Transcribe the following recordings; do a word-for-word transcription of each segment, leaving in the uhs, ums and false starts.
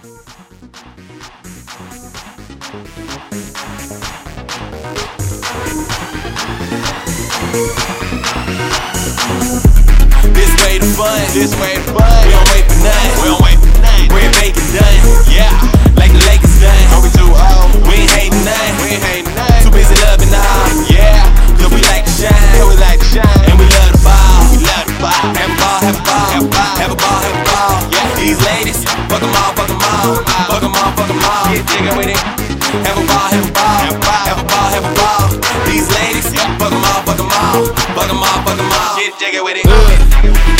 This way to fun, this way to fun. We don't wait for nothing, we don't wait for nothing. We're making done, yeah, like the lake is done. Don't be too old, we ain't hating nothing, we ain't hating nothing. Too busy loving all, yeah, 'cause we like to shine, yeah, we like to shine, and we love to ball, we love to ball. Have a ball, have a ball, have a ball, have a ball, have a ball. Yeah, these ladies, fuck 'em all, fuck 'em all, fuck 'em all, fuck 'em all. Get jiggy with it, have a ball, have a ball, have a ball, have a ball, have a ball. These ladies, fuck 'em all, fuck 'em all, fuck 'em all, fuck 'em all. Get jiggy with it.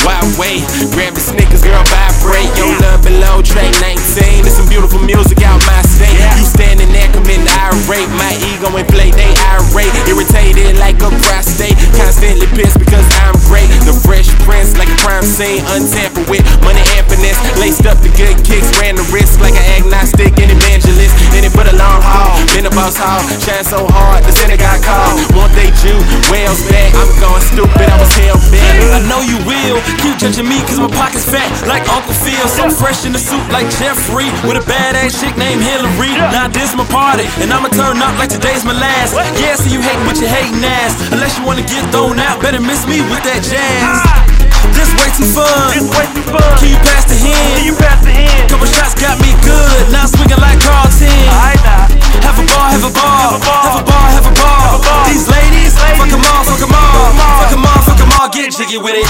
Wide awake, grab the Snickers, girl, vibrate. Your love below, train nineteen. There's some beautiful music out my state. You standing there, committing irate. My ego inflate, they irate. Irritated like a prostate. Constantly pissed because I'm great. The Fresh Prince, like a crime scene, untampered with. Money and finesse, laced up the good kicks. Ran the risk like an agnostic and evangelist. In it for the long haul, been a boss hall. Shine so hard, the synagogue call. Won't they Jew? Wales back. I'm going stupid, I was hell bent. I know you will. Keep judging me cause my pocket's fat like Uncle Phil. So fresh in the suit like Jeffrey, with a badass chick named Hillary. Now this my party, and I'ma turn up like today's my last. Yeah, so you hatin' with your hatin' ass. Unless you wanna get thrown out, better miss me with that jazz. This way too fun, this way too fun. Can you pass the hand? Can you pass the hand? Couple shots got me good, now I'm swinging like Carlton. Have a ball, have a ball, have a ball, have a ball, have a ball, have a ball. These ladies, fuck 'em all, fuck 'em all, fuck 'em all, fuck 'em all, get jiggy with it.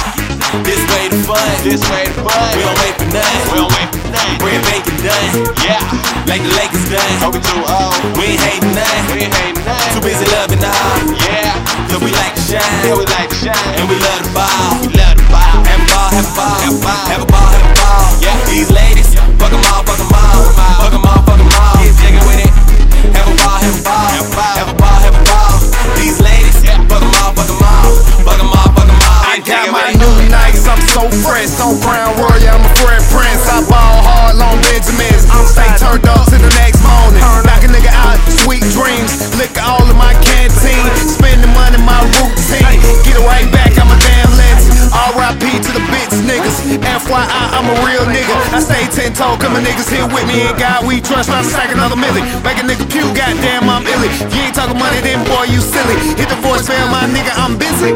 This way to fun, this way to fun. We don't wait for nothing, we don't wait for nothing. We're making done, yeah, like the lake is done. Don't be too old, we ain't hating nothing, we ain't hating nothing. Too busy loving all, yeah, 'cause we like to shine, yeah, we like to shine, and we love to ball, we love to ball. Have a ball, have a ball, have a ball, have a ball, have a ball. Yeah, these ladies, fuck 'em all, fuck 'em all, fuck 'em all, fuck 'em all. Get jiggy with it. Have a ball, have a ball, have a ball, have a ball, have a ball. These ladies, fuck 'em all, fuck 'em all, fuck 'em all, fuck 'em all. I got my new Nikes, I'm so fresh, on Crown Royal, I'm a Fresh Prince. I ball hard, long Benjamins, I'm stay turned up to the next morning. Knock a nigga out, sweet dreams, liquor all in my canteen. Spending money, my routine, get it right back, I'm a damn legend. R I P to the bitch niggas, F Y I, I'm a real nigga. I stay ten tall, coming niggas here with me. And God we trust, not sack another milli. Back a nigga pew, goddamn I'm illy. You ain't talking money, then boy you silly. Hit the voicemail, my nigga, I'm busy.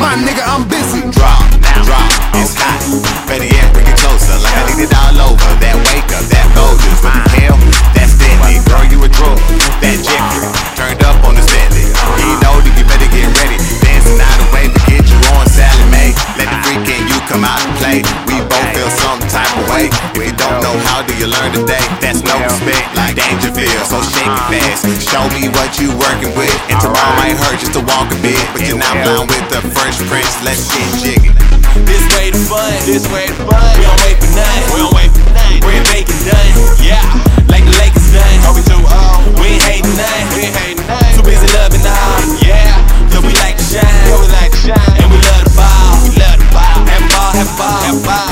My nigga, I'm busy. Drop, drop, it's hot. Better yet, bring it closer. Like I need it all over. That wake up, that Folgers with the kale. That's deadly, girl, you a drug. That Jeffrey, turned up on the deadly. He know that you better get ready. Dancing out of way to get you on Sally Mae. Let the freak in you come out and play. We both feel some type of way. If you don't know how, do you learn today? That's no respect, like Dangerfield. So shake it fast. Show me what you working with. And tomorrow might hurt just to walk a bit. But you're not blind with the Fresh Prince. Let's get jiggy. This way to fun, this way to fun. We don't wait for nothing, we don't wait for nothing. We're making done, yeah, like the lake is done. Don't be too old, we ain't hating nothing, we ain't hating nothing. Too busy loving all, yeah, 'cause we like to shine, yeah, we like to shine, and we love to ball, we love to ball. Have a ball, have a ball, have a ball.